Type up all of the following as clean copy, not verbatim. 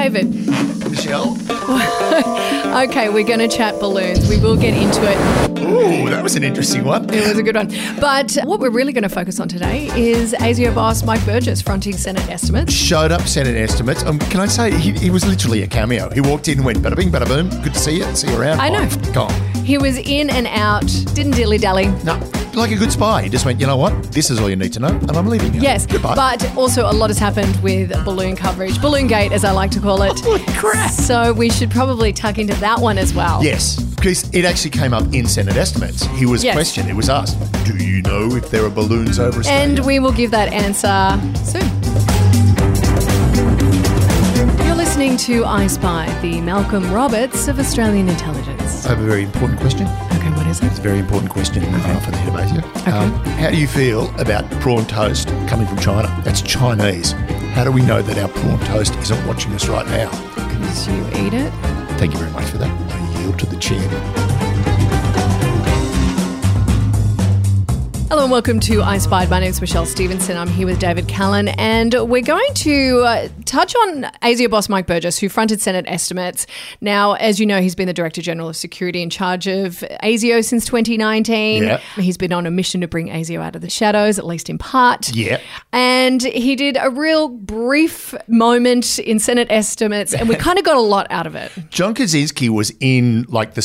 David. Michelle? Okay, we're going to chat balloons. We will get into it. Ooh, that was an interesting one. It was a good one. But what we're really going to focus on today is ASIO boss Mike Burgess fronting Senate Estimates. Showed up Senate Estimates. Can I say, he was literally a cameo. He walked in and went, bada bing, bada boom. Good to see you. See you around. I know. Gone. He was in and out. Didn't dilly-dally. No. Like a good spy. He just went, you know what? This is all you need to know, and I'm leaving you. Yes. Goodbye. But also a lot has happened with balloon coverage. Balloon gate, as I like to call it. Oh, crap. So we should probably tuck into that one as well. Yes, because it actually came up in Senate Estimates. He was questioned. It was asked, do you know if there are balloons over Australia? And we will give that answer soon. You're listening to I Spy, the Malcolm Roberts of Australian intelligence. I have a very important question. It's a very important question for the debate here. Okay. How do you feel about prawn toast coming from China? That's Chinese. How do we know that our prawn toast isn't watching us right now? Because you eat it. Thank you very much for that. I yield to the chair. Hello and welcome to I Spied. My name is Michelle Stevenson. I'm here with David Callan, and we're going to touch on ASIO boss Mike Burgess, who fronted Senate Estimates. Now, as you know, he's been the Director General of Security in charge of ASIO since 2019. Yeah. He's been on a mission to bring ASIO out of the shadows, at least in part. Yeah. And he did a real brief moment in Senate Estimates, and we kind of got a lot out of it. John Kaczynski was in like the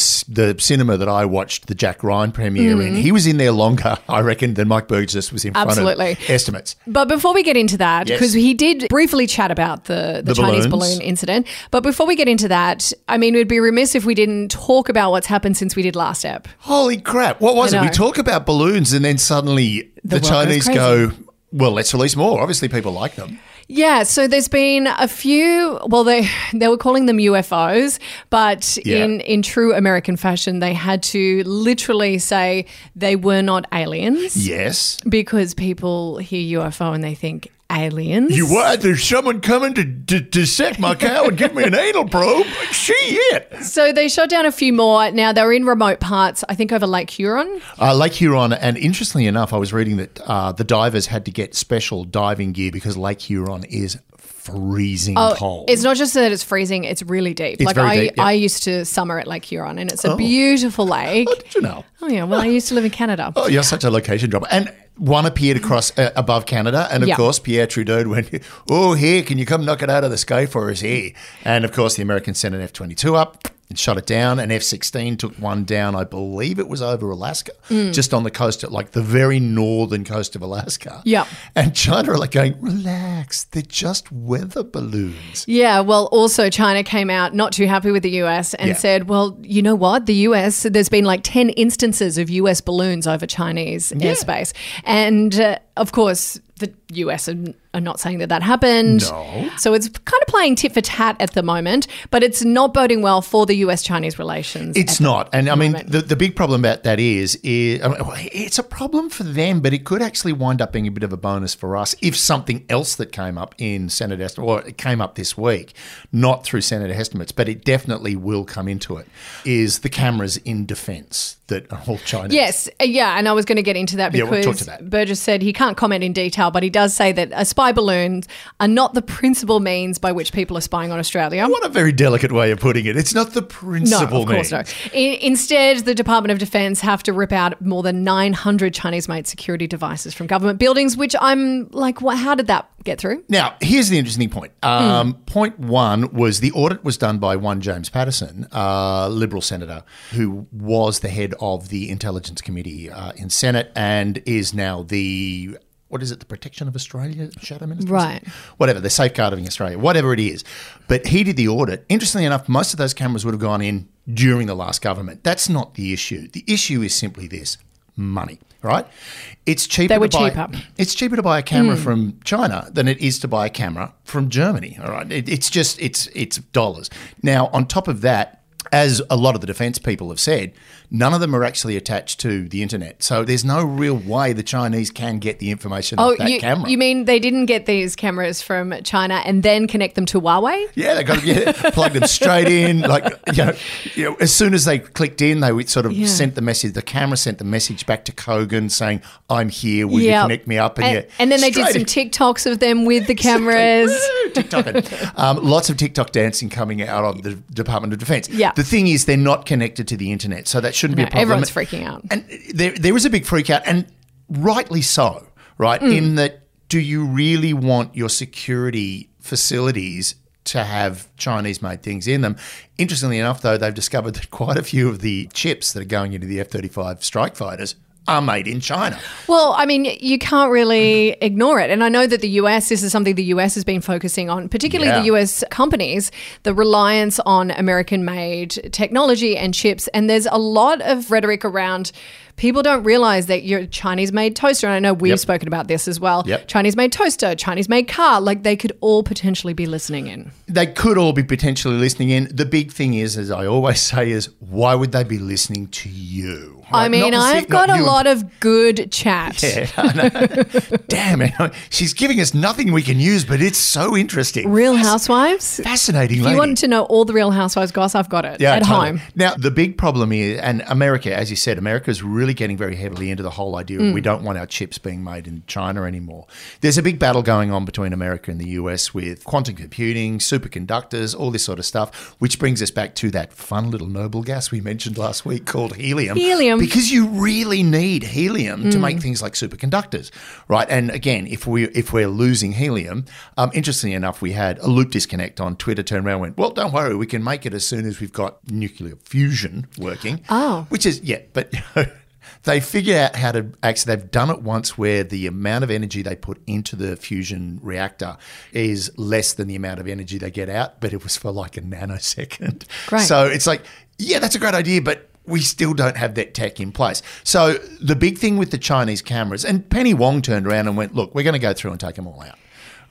cinema that I watched the Jack Ryan premiere in. He was in there longer, I reckon, than Mike Burgess was in front of Estimates. But before we get into that, because he did briefly chat about the Chinese balloon incident, but before we get into that, I mean, we'd be remiss if we didn't talk about what's happened since we did last ep. Holy crap. What was it? We talk about balloons and then suddenly the Chinese go, well, let's release more. Obviously, people like them. Yeah, so there's been a few, well, they were calling them UFOs, but in true American fashion, they had to literally say they were not aliens. Yes. Because people hear UFO and they think aliens. You what? There's someone coming to dissect my cow and give me an anal probe? Shit. So they shot down a few more. Now, they're in remote parts, I think over Lake Huron. Lake Huron. And interestingly enough, I was reading that the divers had to get special diving gear because Lake Huron is freezing cold. It's not just that it's freezing, it's really deep. It's very deep, I used to summer at Lake Huron, and it's a beautiful lake. Oh, did you know? Oh, yeah. Well, I used to live in Canada. Oh, you're such a location dropper. And one appeared across above Canada, and of course, Pierre Trudeau went, oh, here, can you come knock it out of the sky for us here? And of course, the Americans sent an F-22 up and shot it down. An F-16 took one down, I believe it was over Alaska, just on the coast, at like the very northern coast of Alaska. Yeah. And China are like going, relax, they're just weather balloons. Yeah, well, also China came out not too happy with the US and said, well, you know what, the US, there's been like 10 instances of US balloons over Chinese airspace. And of course, the US are not saying that happened. No. So it's kind of playing tit for tat at the moment, but it's not boding well for the US-Chinese relations. It's not. And I mean, the big problem about that is I mean, it's a problem for them, but it could actually wind up being a bit of a bonus for us if something else that came up in Senate Estimates, or it came up this week, not through Senate Estimates, but it definitely will come into it, is the cameras in defence that are all Chinese. Yes. Yeah. And I was going to get into that because we'll talk to that. Burgess said he can't comment in detail, but he does say that a spy balloons are not the principal means by which people are spying on Australia. What a very delicate way of putting it. It's not the principal means. No, of course not. Instead, the Department of Defense have to rip out more than 900 Chinese-made security devices from government buildings, which I'm like, what? How did that get through? Now, here's the interesting point. Point one was the audit was done by one James Patterson, a Liberal senator who was the head of the Intelligence Committee in Senate and is now the... What is it, the Protection of Australia Shadow Minister? Right. Whatever, the Safeguarding Australia, whatever it is. But he did the audit. Interestingly enough, most of those cameras would have gone in during the last government. That's not the issue. The issue is simply this, money, right? It's cheaper It's cheaper to buy a camera from China than it is to buy a camera from Germany, all right? It's dollars. Now, on top of that, as a lot of the defence people have said, none of them are actually attached to the internet. So there's no real way the Chinese can get the information off that camera. You mean they didn't get these cameras from China and then connect them to Huawei? Yeah, they got plug them straight in. Like you know, as soon as they clicked in, they sort of sent the message. The camera sent the message back to Kogan saying, "I'm here. Will you connect me up?" And then they did some TikToks of them with the cameras. TikToking. Lots of TikTok dancing coming out of the Department of Defense. Yeah. The thing is, they're not connected to the internet, so that shouldn't be a problem. Everyone's freaking out. And there is a big freak out, and rightly so, right? Mm. In that, do you really want your security facilities to have Chinese-made things in them? Interestingly enough, though, they've discovered that quite a few of the chips that are going into the F-35 strike fighters are made in China. Well, I mean, you can't really ignore it. And I know that the US, this is something the US has been focusing on, particularly the US companies, the reliance on American-made technology and chips. And there's a lot of rhetoric around people don't realise that your Chinese-made toaster, and I know we've spoken about this as well, Chinese-made toaster, Chinese-made car, like they could all potentially be listening in. They could all be potentially listening in. The big thing is, as I always say, is why would they be listening to you? Right? I mean, I've got a lot of good chat. Yeah, I know. Damn it. She's giving us nothing we can use, but it's so interesting. Real Housewives? Fascinating lady. If you want to know all the Real Housewives goss, I've got it at home. Now, the big problem is, and America, as you said, America's really getting very heavily into the whole idea of we don't want our chips being made in China anymore. There's a big battle going on between America and the US with quantum computing, superconductors, all this sort of stuff, which brings us back to that fun little noble gas we mentioned last week called helium. Helium. Because you really need helium to make things like superconductors, right? And again, if we're losing helium, interestingly enough, we had a loop disconnect on Twitter turn around and went, well, don't worry, we can make it as soon as we've got nuclear fusion working. Oh. Which is, but they figure out how to actually, they've done it once where the amount of energy they put into the fusion reactor is less than the amount of energy they get out, but it was for like a nanosecond. Great. So it's like, yeah, that's a great idea, but we still don't have that tech in place. So the big thing with the Chinese cameras, and Penny Wong turned around and went, look, we're going to go through and take them all out.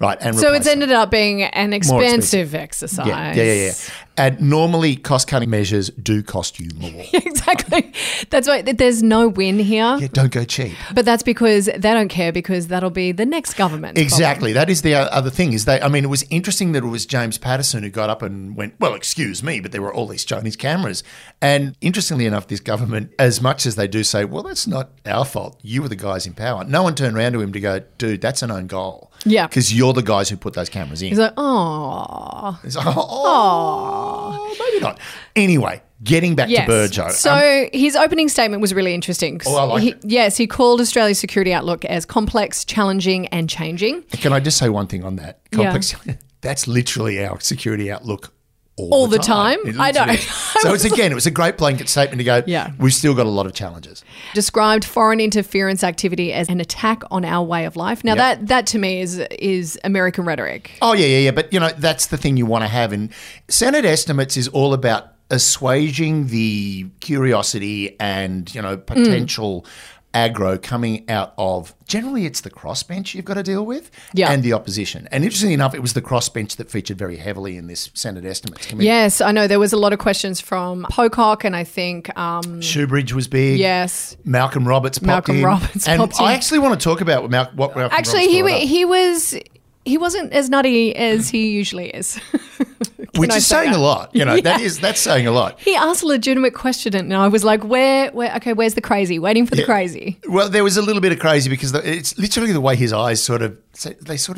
Right, and so it's ended up being an expensive exercise. Yeah. And normally cost-cutting measures do cost you more. Exactly. That's why there's no win here. Yeah, don't go cheap. But that's because they don't care, because that'll be the next government. Exactly. Problem. That is the other thing. It was interesting that it was James Patterson who got up and went, well, excuse me, but there were all these Chinese cameras. And interestingly enough, this government, as much as they do say, well, that's not our fault, you were the guys in power, no one turned around to him to go, dude, that's an own goal. Yeah. Because you're the guys who put those cameras in. He's like, oh. Maybe not. Anyway, getting back to Burjo. So his opening statement was really interesting. Oh, I like it. Yes, he called Australia's security outlook as complex, challenging and changing. Can I just say one thing on that? Complex, that's literally our security outlook all the time. I know. So it was a great blanket statement to go, we've still got a lot of challenges. Described foreign interference activity as an attack on our way of life. Now, that to me is American rhetoric. Oh, yeah. But, that's the thing you want to have. And Senate Estimates is all about assuaging the curiosity and, potential aggro coming out of, generally it's the crossbench you've got to deal with and the opposition. And interestingly enough, it was the crossbench that featured very heavily in this Senate Estimates Committee. Yes, I know. There was a lot of questions from Pocock and I think Shoebridge was big. Yes. Malcolm Roberts popped in. I actually want to talk about what Malcolm Roberts brought up. He wasn't as nutty as he usually is. Which is saying a lot. That's saying a lot. He asked a legitimate question and I was like, where's the crazy? Waiting for the crazy. Well, there was a little bit of crazy because it's literally the way his eyes sort of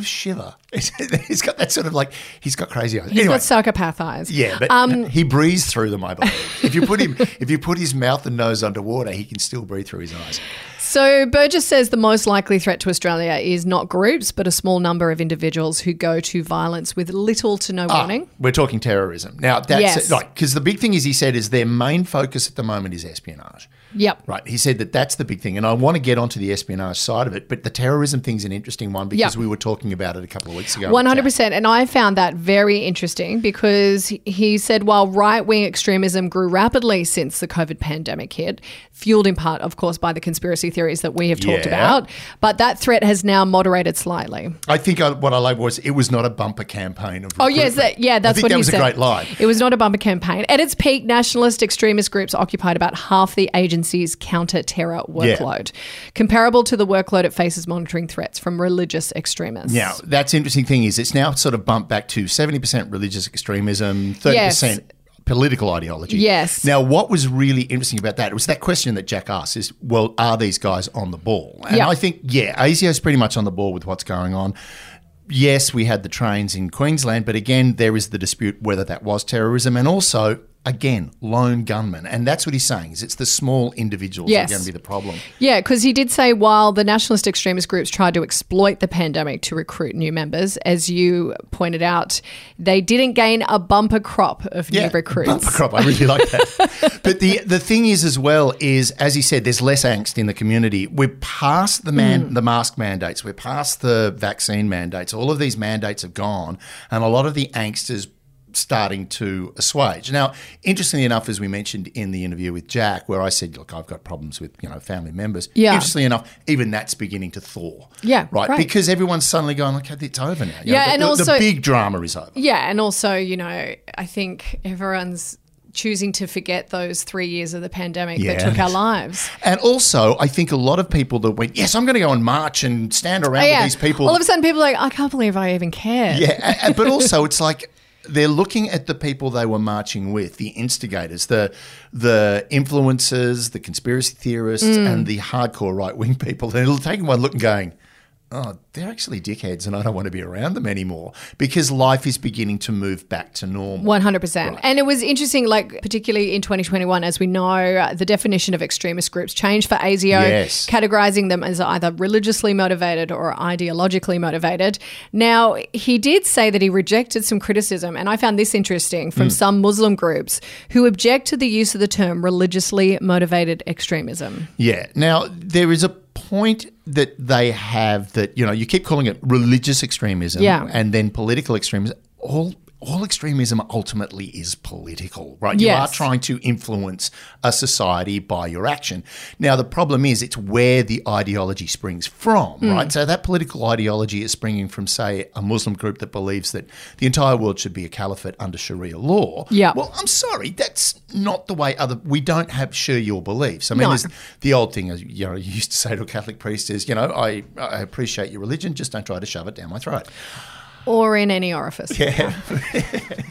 shiver. He's got that sort of like, he's got crazy eyes. He's got psychopath eyes. Yeah, but he breathes through them, I believe. If you put his mouth and nose underwater, he can still breathe through his eyes. So Burgess says the most likely threat to Australia is not groups but a small number of individuals who go to violence with little to no warning. We're talking terrorism. Now, that's because the big thing is, he said, is their main focus at the moment is espionage. Yep. Right. He said that's the big thing. And I want to get onto the espionage side of it, but the terrorism thing's an interesting one because we were talking about it a couple of weeks ago. 100%. And I found that very interesting because he said while right-wing extremism grew rapidly since the COVID pandemic hit, fueled in part, of course, by the conspiracy theories that we have talked about, but that threat has now moderated slightly. I think what I like was it was not a bumper campaign of recruitment. That's what he said. I think that was a great line. It was not a bumper campaign. At its peak, nationalist extremist groups occupied about half the agency's counter-terror workload, comparable to the workload it faces monitoring threats from religious extremists. Now, that's interesting thing is it's now sort of bumped back to 70% religious extremism, 30%. Yes. Political ideology. Yes. Now, what was really interesting about that was that question that Jack asked is, well, are these guys on the ball? And I think, ASIO's pretty much on the ball with what's going on. yes, we had the trains in Queensland, but again, there is the dispute whether that was terrorism, and also, again, lone gunmen. And that's what he's saying, is it's the small individuals yes. that are going to be the problem. Yeah, because he did say, while the nationalist extremist groups tried to exploit the pandemic to recruit new members, as you pointed out, they didn't gain a bumper crop of new recruits. Bumper crop, I really like that. But the thing is as well is, as he said, there's less angst in the community. We're past the mask mandates. We're past the vaccine mandates. All of these mandates have gone, and a lot of the angst is starting to assuage. Now, interestingly enough, as we mentioned in the interview with Jack, where I said, look, I've got problems with, family members. Yeah. Interestingly enough, even that's beginning to thaw. Yeah. Right. Because everyone's suddenly going, okay, it's over now. The big drama is over. Yeah. And also, I think everyone's choosing to forget those 3 years of the pandemic that took our lives. And also, I think a lot of people that went, yes, I'm going to go and march and stand around with these people. All of a sudden, people are like, I can't believe I even cared. Yeah. But also, it's like, they're looking at the people they were marching with, the instigators, the influencers, the conspiracy theorists, and the hardcore right-wing people. And it'll take one look and going, oh, they're actually dickheads and I don't want to be around them anymore, because life is beginning to move back to normal. 100%. Right. And it was interesting, particularly in 2021, as we know, the definition of extremist groups changed for ASIO, categorising them as either religiously motivated or ideologically motivated. Now, he did say that he rejected some criticism, and I found this interesting, from some Muslim groups who object to the use of the term religiously motivated extremism. Yeah. Now, there is a point that they have that, you keep calling it religious extremism and then political extremism. All extremism ultimately is political, right? Yes. You are trying to influence a society by your action. Now, the problem is it's where the ideology springs from, right? So that political ideology is springing from, say, a Muslim group that believes that the entire world should be a caliphate under Sharia law. Yeah. Well, I'm sorry, that's not the way we don't have share your beliefs. I mean, there's the old thing, you used to say to a Catholic priest is, I appreciate your religion, just don't try to shove it down my throat. Or in any orifice. Yeah,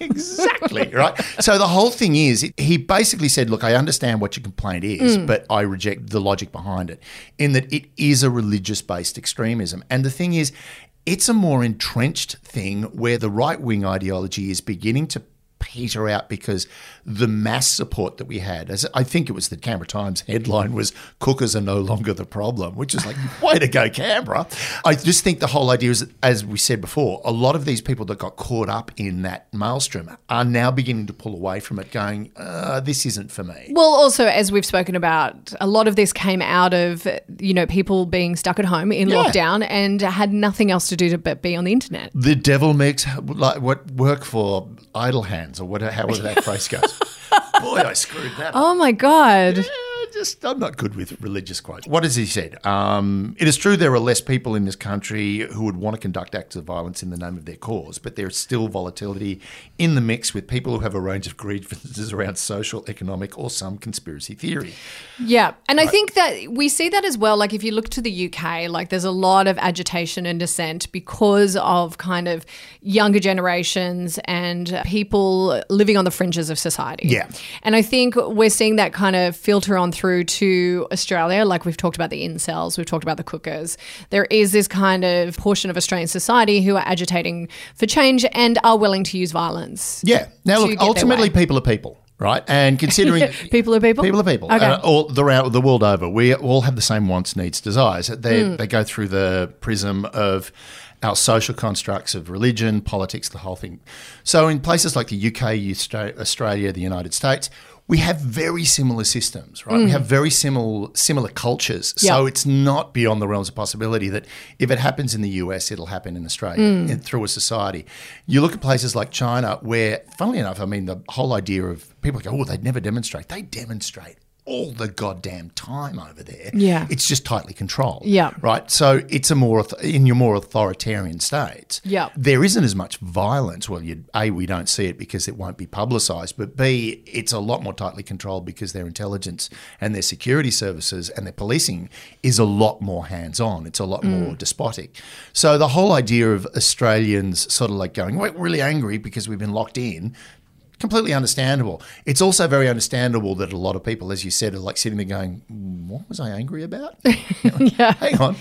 exactly, right? So the whole thing is, he basically said, look, I understand what your complaint is, but I reject the logic behind it, in that it is a religious-based extremism. And the thing is, it's a more entrenched thing where the right-wing ideology is beginning to peter out because the mass support that we had, as I think it was the Canberra Times headline was, cookers are no longer the problem, which is like, way to go, Canberra. I just think the whole idea is, as we said before, a lot of these people that got caught up in that maelstrom are now beginning to pull away from it going, this isn't for me. Well, also, as we've spoken about, a lot of this came out of, people being stuck at home in lockdown and had nothing else to do but be on the internet. The devil makes work for idle hands. Or however that phrase goes. Boy, I screwed that up. Oh, my God. Yeah, I'm not good with religious quotes. What has he said? It is true there are less people in this country who would want to conduct acts of violence in the name of their cause, but there is still volatility in the mix with people who have a range of grievances around social, economic, or some conspiracy theory. Yeah, and I think that we see that as well. If you look to the UK, there's a lot of agitation and dissent because of kind of younger generations and people living on the fringes of society. Yeah. And I think we're seeing that kind of filter on through to Australia. We've talked about the incels, we've talked about the cookers. There is this kind of portion of Australian society who are agitating for change and are willing to use violence. Yeah. Now, look, ultimately people are people. Right, and considering people are people, okay. All the world over, we all have the same wants, needs, desires. They go through the prism of our social constructs of religion, politics, the whole thing. So, in places like the UK, Australia, the United States, we have very similar systems, right? We have very similar cultures. Yep. So it's not beyond the realms of possibility that if it happens in the US, it'll happen in Australia through a society. You look at places like China where, funnily enough, I mean, the whole idea of people go, oh, they'd never demonstrate. They demonstrate all the goddamn time over there. Yeah. It's just tightly controlled. Yeah. Right? So it's in your more authoritarian states. Yeah. There isn't as much violence. Well, A, we don't see it because it won't be publicised, but B, it's a lot more tightly controlled because their intelligence and their security services and their policing is a lot more hands-on. It's a lot more despotic. So the whole idea of Australians sort of going, we're really angry because we've been locked in, completely understandable. It's also very understandable that a lot of people, as you said, are like sitting there going, what was I angry about? Yeah. Hang on,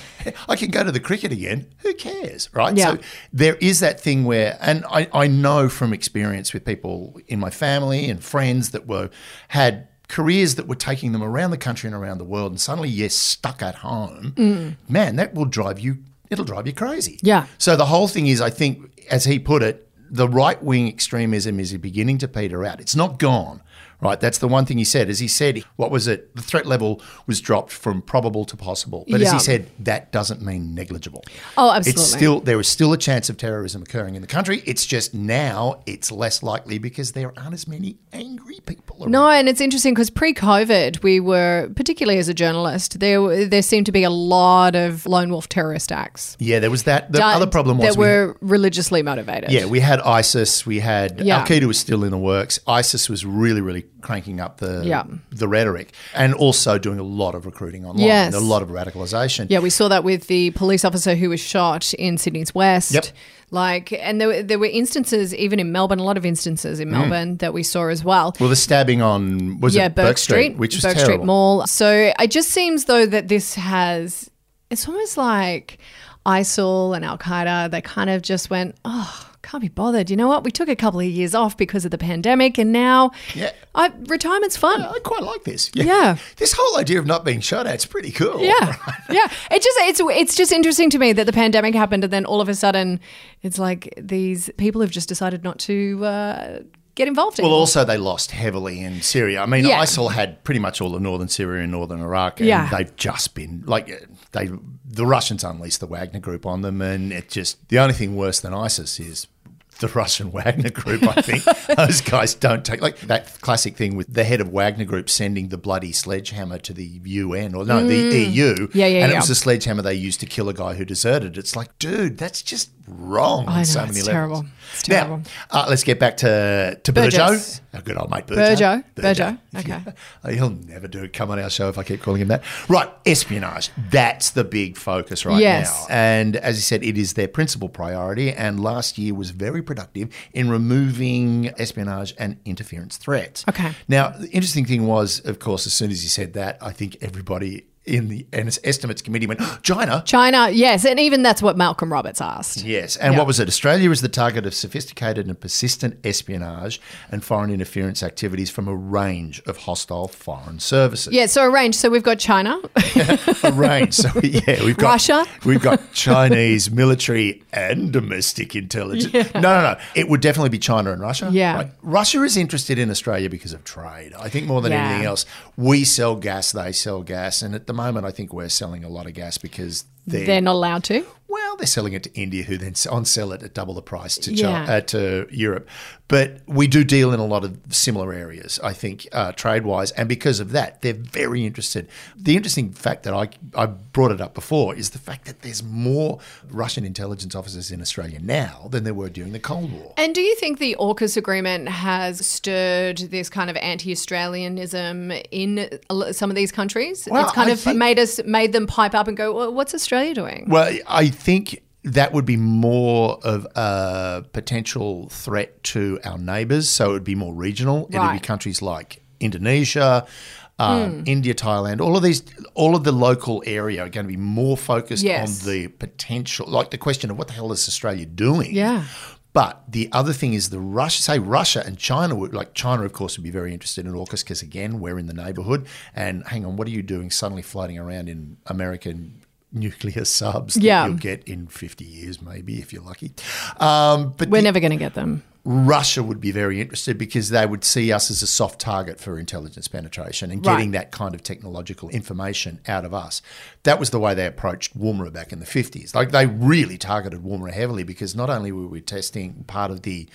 I can go to the cricket again. Who cares, right? Yeah. So there is that thing where, and I know from experience with people in my family and friends that had careers that were taking them around the country and around the world, and suddenly you're stuck at home, man, that will drive you, it'll drive you crazy. Yeah. So the whole thing is, I think, as he put it, the right-wing extremism is beginning to peter out. It's not gone, right? That's the one thing he said. As he said, what was it? The threat level was dropped from probable to possible. But as he said, that doesn't mean negligible. Oh, absolutely. It's still, there is still a chance of terrorism occurring in the country. It's just now it's less likely because there aren't as many angry people around. No, and it's interesting because pre-COVID we were, particularly as a journalist, there seemed to be a lot of lone wolf terrorist acts. Yeah, there was that. The other problem was that were religiously motivated. Yeah, we had ISIS. We had Al-Qaeda was still in the works. ISIS was really, really cranking up the rhetoric, and also doing a lot of recruiting online, and a lot of radicalisation. Yeah, we saw that with the police officer who was shot in Sydney's West. Yep. Like, and there were instances even in Melbourne, a lot of instances in Melbourne that we saw as well. Well, the stabbing on, Bourke Street, which was terrible. Bourke Street Mall. So it just seems though that this has, it's almost like ISIL and Al-Qaeda, they kind of just went, oh, can't be bothered. You know what? We took a couple of years off because of the pandemic, and now retirement's fun. Yeah, I quite like this. Yeah. This whole idea of not being shot at is pretty cool. Yeah. Yeah. It's just interesting to me that the pandemic happened, and then all of a sudden it's like these people have just decided not to get involved in. Well, also they lost heavily in Syria. I mean, ISIL had pretty much all of northern Syria and northern Iraq, and they've just been like the Russians unleashed the Wagner group on them, and it just, the only thing worse than ISIS is the Russian Wagner group, I think. Those guys don't take, like that classic thing with the head of Wagner group sending the bloody sledgehammer to the UN or the EU. It was the sledgehammer they used to kill a guy who deserted. It's like, dude, that's just wrong on so many levels. It's terrible. Now, let's get back to Burjo. Our good old mate Burjo. Burjo, okay. He'll never come on our show if I keep calling him that. Right, espionage. That's the big focus right now. And as you said, it is their principal priority, and last year was very productive in removing espionage and interference threats. Okay. Now, the interesting thing was, of course, as soon as he said that, I think everybody in the Estimates Committee went, China, yes, and even that's what Malcolm Roberts asked. Yes, and what was it? Australia is the target of sophisticated and persistent espionage and foreign interference activities from a range of hostile foreign services. Yeah, so a range. So we've got China. A range. So, we've got Russia. We've got Chinese military and domestic intelligence. Yeah. No. It would definitely be China and Russia. Yeah. Right? Russia is interested in Australia because of trade. I think more than anything else, we sell gas, they sell gas, and at the moment I think we're selling a lot of gas because they're not allowed to. Well, they're selling it to India, who then on-sell it at double the price to China, to Europe. But we do deal in a lot of similar areas, I think, trade-wise, and because of that, they're very interested. The interesting fact that I brought it up before is the fact that there's more Russian intelligence officers in Australia now than there were during the Cold War. And do you think the AUKUS agreement has stirred this kind of anti-Australianism in some of these countries? Well, it's kind made them pipe up and go, well, what's Australia doing? Well, I think that would be more of a potential threat to our neighbours, so it would be more regional. Right. It would be countries like Indonesia, India, Thailand, all of the local area are going to be more focused on the potential, like the question of what the hell is Australia doing? Yeah. But the other thing is Russia and China China, of course, would be very interested in AUKUS because, again, we're in the neighbourhood. And hang on, what are you doing suddenly floating around in American nuclear subs that you'll get in 50 years maybe if you're lucky. But we're never going to get them. Russia would be very interested because they would see us as a soft target for intelligence penetration and getting that kind of technological information out of us. That was the way they approached Woomera back in the 50s. Like, they really targeted Woomera heavily because not only were we testing part of the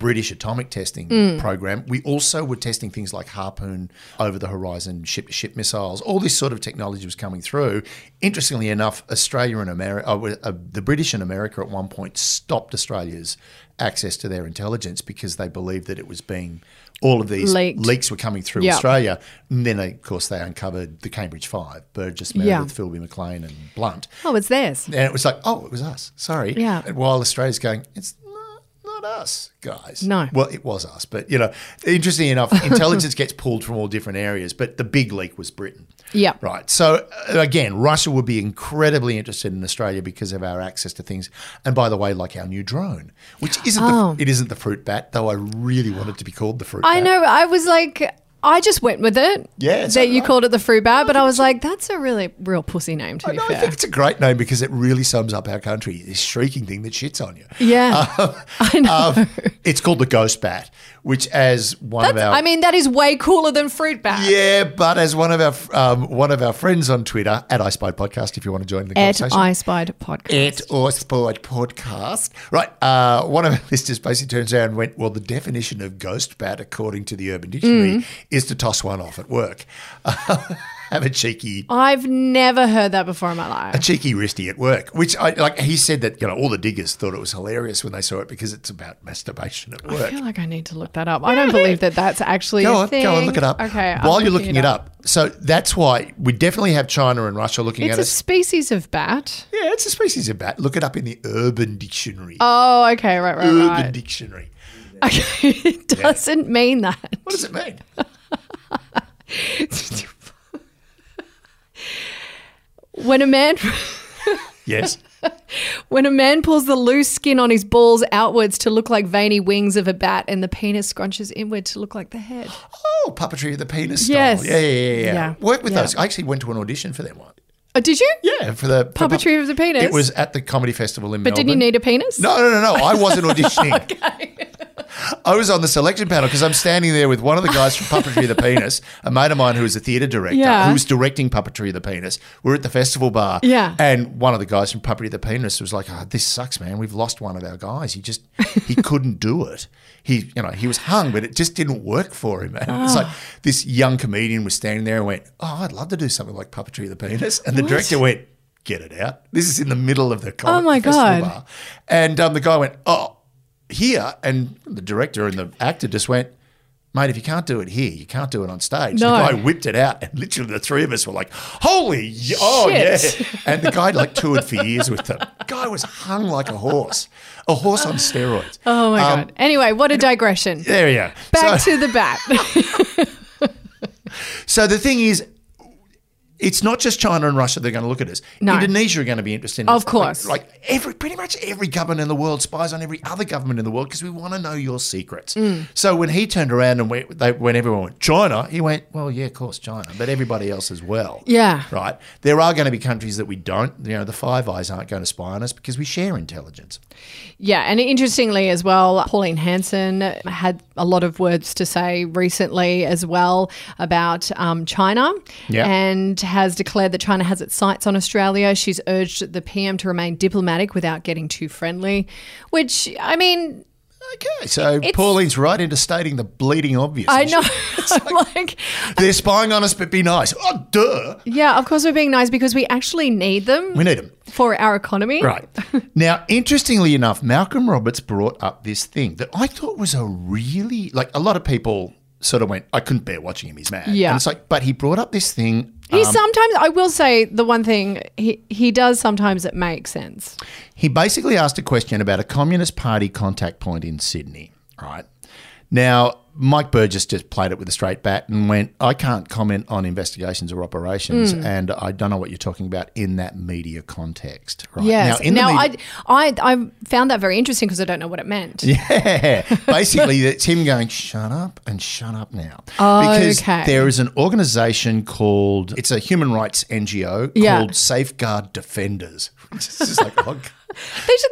British atomic testing program, we also were testing things like Harpoon, over-the-horizon ship-to-ship missiles. All this sort of technology was coming through. Interestingly enough, Australia and America, the British and America at one point stopped Australia's access to their intelligence because they believed that it was being all of these leaks were coming through Australia. And then, of course, they uncovered the Cambridge Five, Burgess, Meredith, Philby, Maclean and Blunt. Oh, it's theirs. And it was like, oh, it was us. Sorry. Yeah. And while Australia's going, it's not us, guys. No. Well, it was us. But, you know, interestingly enough, intelligence gets pulled from all different areas, but the big leak was Britain. Yeah. Right. So, again, Russia would be incredibly interested in Australia because of our access to things. And, by the way, like our new drone, which isn't it isn't the fruit bat, though I really want it to be called the fruit bat. I know. I was like... I just went with it. Yeah, that you called it the fruit bat, but I was like, that's a really real pussy name, to be fair. I think it's a great name because it really sums up our country, this shrieking thing that shits on you. Yeah, I know. It's called the ghost bat, which as one of our... I mean, that is way cooler than fruit bat. Yeah, but as one of our friends on Twitter, at iSpied Podcast, if you want to join the conversation. At iSpied Podcast. At iSpied Podcast. Right, one of our listeners basically turns around and went, well, the definition of ghost bat, according to the Urban Dictionary, is to toss one off at work. Have a cheeky... I've never heard that before in my life. A cheeky wristy at work, which I like. He said that, you know, all the diggers thought it was hilarious when they saw it because it's about masturbation at work. I feel like I need to look that up. I don't believe that that's actually a thing. Go on, look it up. Okay, while you're looking it up. So that's why we definitely have China and Russia looking at us. It's a species of bat. Yeah, it's a species of bat. Look it up in the Urban Dictionary. Oh, okay, right. Urban Dictionary. Okay, it doesn't mean that. What does it mean? When a man yes, when a man pulls the loose skin on his balls outwards to look like veiny wings of a bat, and the penis scrunches inward to look like the head. Oh, Puppetry of the Penis style. Yes. Yeah. Work with those. I actually went to an audition for them once. Oh, did you? Yeah, for the Puppetry of the Penis. It was at the Comedy Festival in Melbourne. But didn't you need a penis? No. I wasn't auditioning. Okay. I was on the selection panel because I'm standing there with one of the guys from Puppetry of the Penis, a mate of mine who was a theatre director who was directing Puppetry of the Penis. We're at the festival bar and one of the guys from Puppetry of the Penis was like, oh, this sucks, man. We've lost one of our guys. He couldn't do it. He was hung, but it just didn't work for him. And it's like this young comedian was standing there and went, oh, I'd love to do something like Puppetry of the Penis. And the director went, get it out. This is in the middle of the festival bar. And the guy went, and the director and the actor just went, mate, if you can't do it here, you can't do it on stage. No. The guy whipped it out and literally the three of us were like, holy, shit. Yeah. And the guy like toured for years with them. The guy was hung like a horse on steroids. Oh, my God. Anyway, what a digression. There we go. Back to the bat. So the thing is, it's not just China and Russia that are going to look at us. No. Indonesia are going to be interested in us. Of course. Like pretty much every government in the world spies on every other government in the world because we want to know your secrets. Mm. So when he turned around and when everyone went, China, he went, well, yeah, of course, China, but everybody else as well. Yeah. Right? There are going to be countries that we don't. You know, the Five Eyes aren't going to spy on us because we share intelligence. Yeah, and interestingly as well, Pauline Hanson had a lot of words to say recently as well about China and has declared that China has its sights on Australia. She's urged the PM to remain diplomatic without getting too friendly, which, I mean... Okay, so Pauline's right into stating the bleeding obvious. I know. It's like they're spying on us, but be nice. Oh, duh. Yeah, of course we're being nice because we actually need them. We need them. For our economy. Right. Now, interestingly enough, Malcolm Roberts brought up this thing that I thought was a really, like a lot of people sort of went, I couldn't bear watching him, he's mad. Yeah. And it's like, but he brought up this thing. He sometimes, I will say the one thing, he does sometimes it makes sense. He basically asked a question about a Communist Party contact point in Sydney, right? Now, Mike Burgess just played it with a straight bat and went, I can't comment on investigations or operations and I don't know what you're talking about in that media context. Right? Yes. I found that very interesting because I don't know what it meant. Yeah. Basically, it's him going, shut up and shut up now. Oh, because there is an organisation called – it's a human rights NGO called Safeguard Defenders. It's just like, oh, God.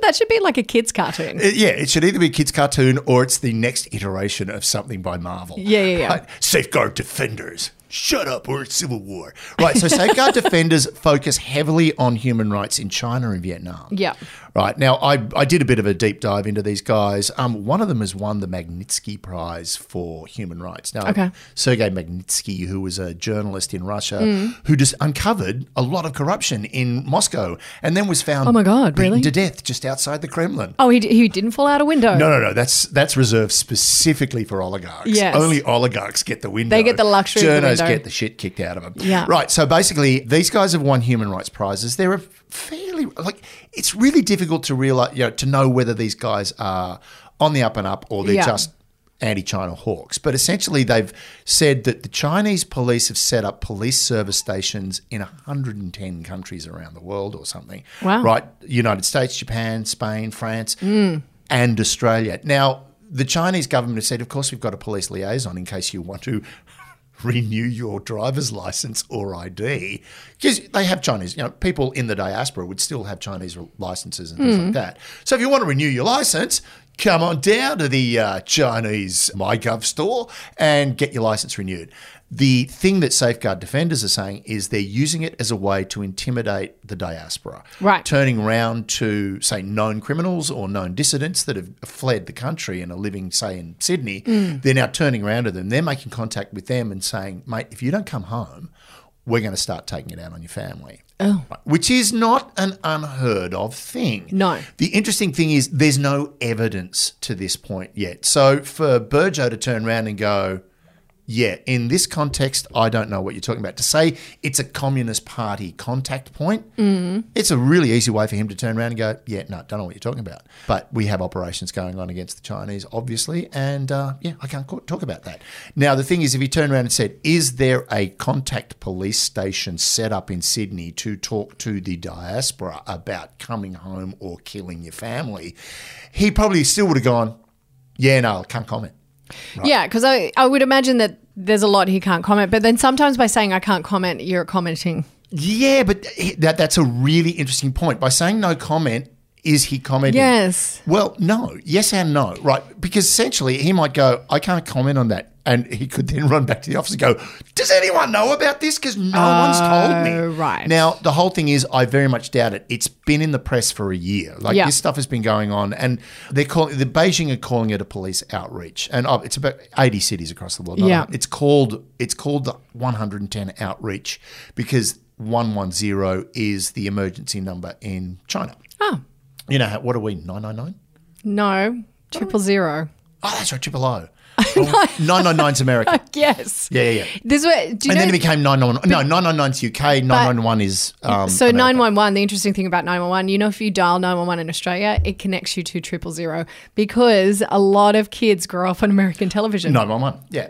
That should be like a kid's cartoon. Yeah, it should either be a kid's cartoon or it's the next iteration of something by Marvel. Yeah. Right? Safeguard Defenders. Shut up, we're at civil war. Right, so Safeguard Defenders focus heavily on human rights in China and Vietnam. Yeah. Right, now I did a bit of a deep dive into these guys. One of them has won the Magnitsky Prize for Human Rights. Now, Sergei Magnitsky, who was a journalist in Russia, who just uncovered a lot of corruption in Moscow and then was found beaten to death just outside the Kremlin. Oh, he didn't fall out a window? No. That's reserved specifically for oligarchs. Yes. Only oligarchs get the window. They get the luxury of the window. Get the shit kicked out of them. Yeah. Right, so basically these guys have won human rights prizes. They're a fairly – like it's really difficult to realize, you know, to know whether these guys are – on the up and up, or they're just anti-China hawks. But essentially they've said that the Chinese police have set up police service stations in 110 countries around the world or something. Wow. Right? United States, Japan, Spain, France, and Australia. Now, the Chinese government has said, of course, we've got a police liaison in case you want to renew your driver's license or ID. Because they have Chinese, people in the diaspora would still have Chinese licenses and things like that. So if you want to renew your license, come on down to the Chinese MyGov store and get your license renewed. The thing that Safeguard Defenders are saying is they're using it as a way to intimidate the diaspora. Right. Turning around to, say, known criminals or known dissidents that have fled the country and are living, say, in Sydney. They're now turning around to them. They're making contact with them and saying, mate, if you don't come home, we're going to start taking it out on your family. Oh. Which is not an unheard of thing. No. The interesting thing is there's no evidence to this point yet. So for Burjo to turn around and go, yeah, in this context, I don't know what you're talking about. To say it's a Communist Party contact point, it's a really easy way for him to turn around and go, yeah, no, don't know what you're talking about. But we have operations going on against the Chinese, obviously, and, I can't talk about that. Now, the thing is, if he turned around and said, is there a contact police station set up in Sydney to talk to the diaspora about coming home or killing your family, he probably still would have gone, yeah, no, I can't comment. Right. Yeah, because I would imagine that there's a lot he can't comment. But then sometimes by saying I can't comment, you're commenting. Yeah, but that's a really interesting point. By saying no comment, is he commenting? Yes. Well, no. Yes and no, right? Because essentially he might go, I can't comment on that. And he could then run back to the office and go, does anyone know about this? Because no one's told me. Right. Now, the whole thing is I very much doubt it. It's been in the press for a year. Like this stuff has been going on. And Beijing are calling it a police outreach. And it's about 80 cities across the world. Yeah. It's called the 110 outreach because 110 is the emergency number in China. Oh. You know, what are we, 999? No, 000. Oh, that's right, 000. Well, 999's America. Yes. Yeah. This way, then it became 911. No, 999's UK, 911 is so America. 911, the interesting thing about 911, if you dial 911 in Australia, it connects you to 000 because a lot of kids grow up on American television. 911, yeah.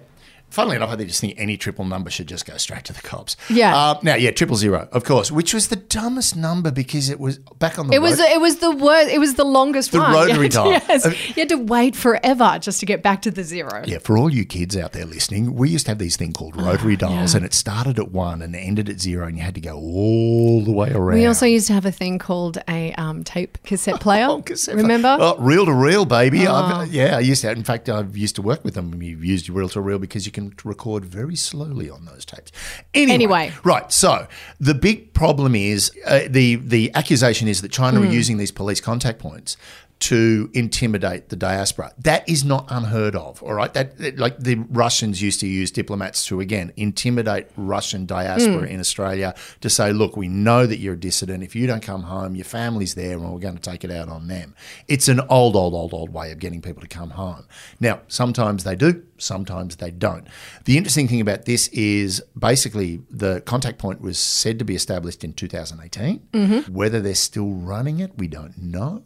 Funnily enough, I just think any triple number should just go straight to the cops. Yeah. 000, of course, which was the dumbest number because it was back on the road. It was the worst. It was the longest one. The rotary dial. Yes. You had to wait forever just to get back to the zero. Yeah. For all you kids out there listening, we used to have these thing called rotary dials, and it started at 1 and ended at 0, and you had to go all the way around. We also used to have a thing called a tape cassette player. Remember? Oh, reel to reel, baby. Oh. I used to. In fact, I've used to work with them. You used reel to reel because you can record very slowly on those tapes. Anyway. Right, so the big problem is the accusation is that China are using these police contact points to intimidate the diaspora. That is not unheard of, all right? That like the Russians used to use diplomats to, again, intimidate Russian diaspora in Australia to say, look, we know that you're a dissident. If you don't come home, your family's there and we're going to take it out on them. It's an old way of getting people to come home. Now, sometimes they do, sometimes they don't. The interesting thing about this is basically the contact point was said to be established in 2018. Mm-hmm. Whether they're still running it, we don't know.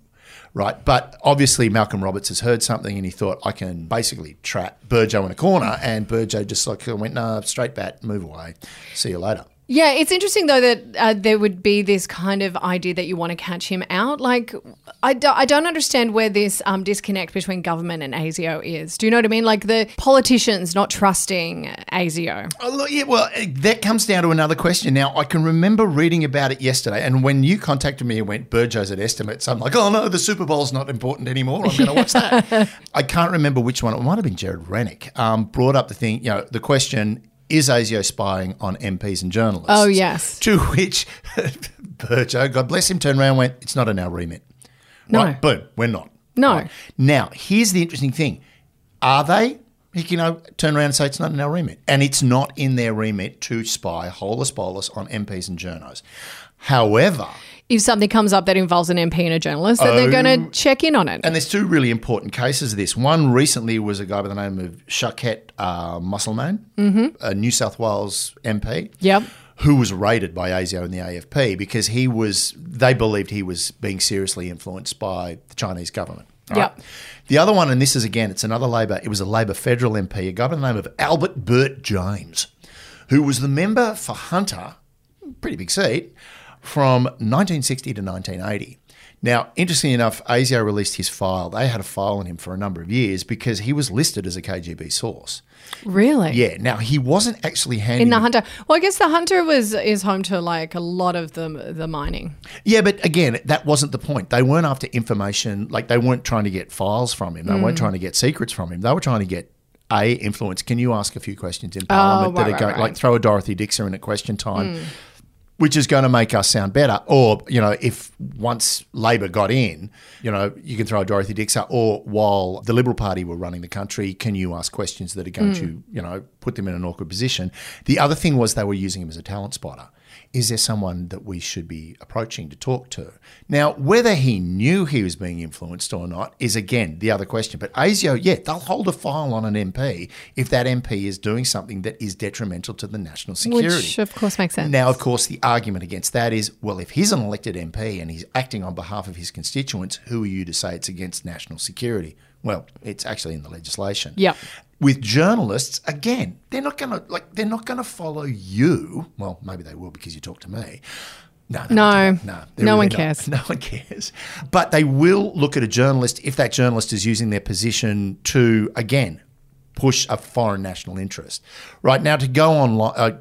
Right, but obviously Malcolm Roberts has heard something and he thought, I can basically trap Burjo in a corner, and Burjo just went, nah, straight bat, move away, see you later. Yeah, it's interesting though that there would be this kind of idea that you want to catch him out. Like I don't understand where this disconnect between government and ASIO is. Do you know what I mean? Like the politicians not trusting ASIO. Oh, yeah, well, that comes down to another question. Now, I can remember reading about it yesterday, and when you contacted me and went, Burjo's at Estimates, I'm like, oh, no, the Super Bowl's not important anymore. I'm going to watch that. I can't remember which one. It might have been Jared Rennick brought up the thing, the question, is ASIO spying on MPs and journalists? Oh, yes. To which Burjo, God bless him, turned around and went, it's not in our remit. No. Right, boom, we're not. No. Right. Now, here's the interesting thing. Are they? He can turn around and say it's not in our remit. And it's not in their remit to spy holus bolus on MPs and journos. However, if something comes up that involves an MP and a journalist, then they're going to check in on it. And there's two really important cases of this. One recently was a guy by the name of Shaket Musselman, a New South Wales MP, who was raided by ASIO and the AFP because they believed he was being seriously influenced by the Chinese government. Right? Yeah. The other one, and this is again, it's another Labor. It was a Labor federal MP, a guy by the name of Albert Bert James, who was the member for Hunter, pretty big seat, from 1960 to 1980. Now, interestingly enough, ASIO released his file. They had a file on him for a number of years because he was listed as a KGB source. Really? Yeah. Now, he wasn't actually handling in the Hunter. Well, I guess the Hunter is home to like a lot of the mining. Yeah, but again, that wasn't the point. They weren't after information. Like, they weren't trying to get files from him. They weren't trying to get secrets from him. They were trying to get A, influence. Can you ask a few questions in Parliament that are going like throw a Dorothy Dixer in at question time? Which is going to make us sound better. Or, you know, if once Labor got in, you know, you can throw a Dorothy Dixer, or while the Liberal Party were running the country, can you ask questions that are going to, you know, put them in an awkward position? The other thing was they were using him as a talent spotter. Is there someone that we should be approaching to talk to? Now, whether he knew he was being influenced or not is, again, the other question. But ASIO, yeah, they'll hold a file on an MP if that MP is doing something that is detrimental to the national security. Which, of course, makes sense. Now, of course, the argument against that is, well, if he's an elected MP and he's acting on behalf of his constituents, who are you to say it's against national security? Well, it's actually in the legislation. Yeah. With journalists, again, they're not going to follow you. Well, maybe they will because you talk to me. No one cares. No one cares. But they will look at a journalist if that journalist is using their position to, again, push a foreign national interest. Right now, to go online,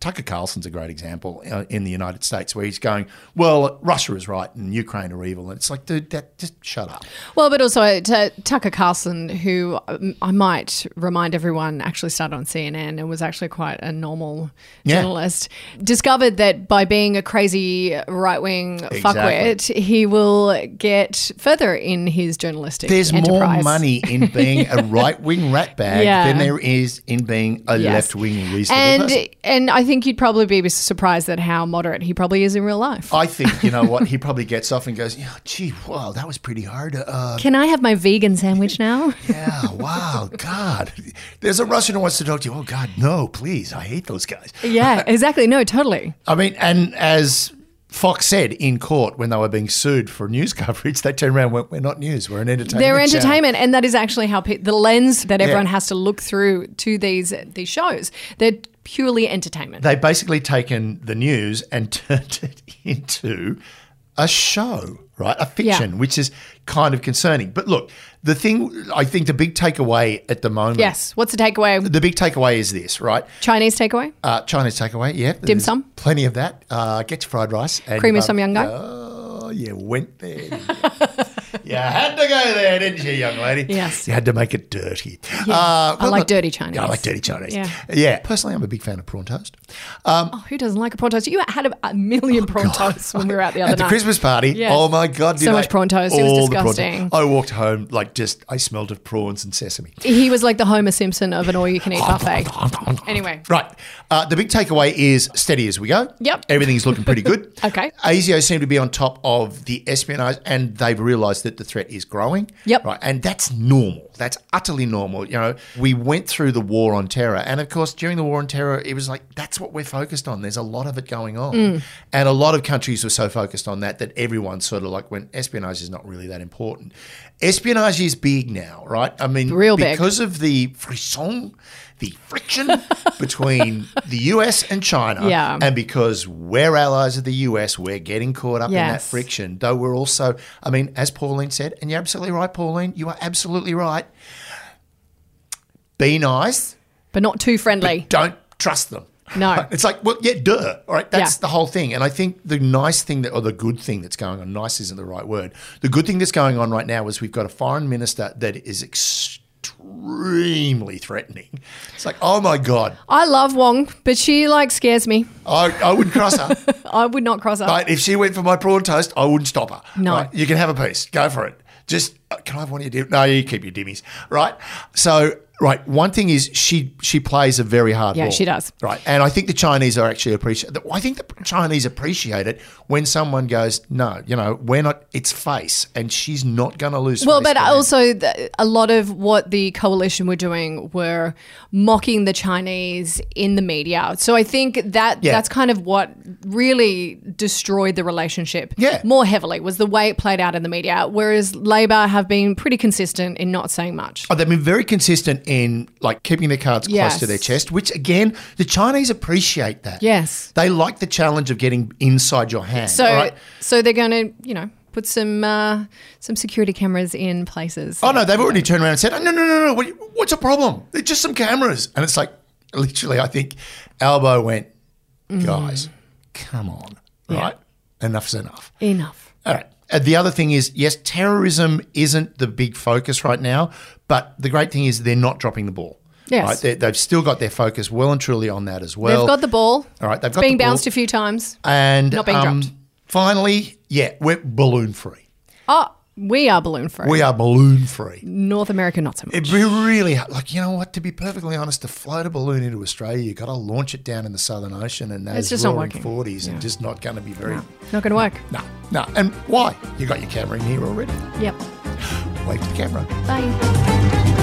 Tucker Carlson's a great example in the United States where he's going, well, Russia is right and Ukraine are evil. And it's like, dude, just shut up. Well, but also Tucker Carlson, who I might remind everyone actually started on CNN and was actually quite a normal journalist, discovered that by being a crazy right-wing fuckwit, he will get further in his journalistic enterprise. More money in being a right-wing rat bag than there is in being a left-wing reasonable person. And I think you'd probably be surprised at how moderate he probably is in real life. I think, you know what, he probably gets off and goes, oh, gee, wow, that was pretty hard. Can I have my vegan sandwich now? Yeah, wow, God. There's a Russian who wants to talk to you. Oh, God, no, please. I hate those guys. Yeah, exactly. No, totally. I mean, and as Fox said in court when they were being sued for news coverage, they turned around and went, we're not news, we're an entertainment channel. They're entertainment, and that is actually how the lens that everyone has to look through to these shows. They're purely entertainment. They've basically taken the news and turned it into a show, right? A fiction, which is kind of concerning. But look, the thing, I think the big takeaway at the moment. Yes. What's the takeaway? The big takeaway is this, right? Chinese takeaway? Chinese takeaway, yeah. Dim sum? Plenty of that. Get your fried rice. And, cream of some young guy. Oh, you went there. You had to go there, didn't you, young lady? Yes. You had to make it dirty. Yes. Dirty Chinese. I like dirty Chinese. Yeah. Personally, I'm a big fan of prawn toast. Who doesn't like a prawn toast? You had a million prawn toasts when we were out the other night. At the Christmas party. Yes. Oh, my God. So much prawn toast. It was disgusting. I walked home I smelled of prawns and sesame. He was like the Homer Simpson of an all-you-can-eat buffet. Anyway. Right. The big takeaway is steady as we go. Yep. Everything's looking pretty good. Okay. ASIO seem to be on top of the espionage, and they've realised that the threat is growing. Yep. Right. And that's normal. That's utterly normal. You know, we went through the war on terror. And of course, during the war on terror, it was like, that's what we're focused on. There's a lot of it going on. And a lot of countries were so focused on that everyone sort of like went, espionage is not really that important. Espionage is big now, right? I mean, real big. Because of the frisson, the friction between the US and China. Yeah. And because we're allies of the US, we're getting caught up in that friction. Though we're also, I mean, as Pauline said, and you're absolutely right, Pauline, you are absolutely right. Be nice. But not too friendly. But don't trust them. No. It's like, well, yeah, duh. All right, that's the whole thing. And I think the nice thing that, or the good thing that's going on, nice isn't the right word. The good thing that's going on right now is we've got a foreign minister that is extremely threatening. It's like, oh, my God. I love Wong, but she, like, scares me. I wouldn't cross her. I would not cross her. But if she went for my prawn toast, I wouldn't stop her. No. Right, you can have a piece. Go for it. Just, can I have one of your dimmies? No, you keep your dimmies. Right? So Right. One thing is she plays a very hard ball. Yeah, she does. Right. And I think the Chinese are actually appreciate – I think the Chinese appreciate it when someone goes, no, you know, we're not – it's face and she's not going to lose face. Well, but also a lot of what the coalition were doing were mocking the Chinese in the media. So I think that that's kind of what really destroyed the relationship more heavily was the way it played out in the media, whereas Labor have been pretty consistent in not saying much. Oh, they've been very consistent in like keeping their cards close to their chest, which again, the Chinese appreciate that. Yes. They like the challenge of getting inside your hand. So, so they're going to, you know, put some security cameras in places. Oh, no, they've already turned around and said, oh, no, what's the problem? They're just some cameras. And it's like literally I think Albo went, guys, come on, right? Yeah. Enough's enough. Enough. All right. The other thing is, yes, terrorism isn't the big focus right now, but the great thing is they're not dropping the ball. Yes. Right? They've still got their focus well and truly on that as well. They've got the ball. All right, they've got the ball. Being bounced a few times and not being dropped. Finally, we're balloon-free. Oh, we are balloon-free. We are balloon-free. North America, not so much. It'd be really – like, you know what, to be perfectly honest, to float a balloon into Australia, you've got to launch it down in the Southern Ocean and those roaring 40s and just not going to be very – Not going to work. No. And why? You got your camera in here already. Yep. Wave to the camera. Bye.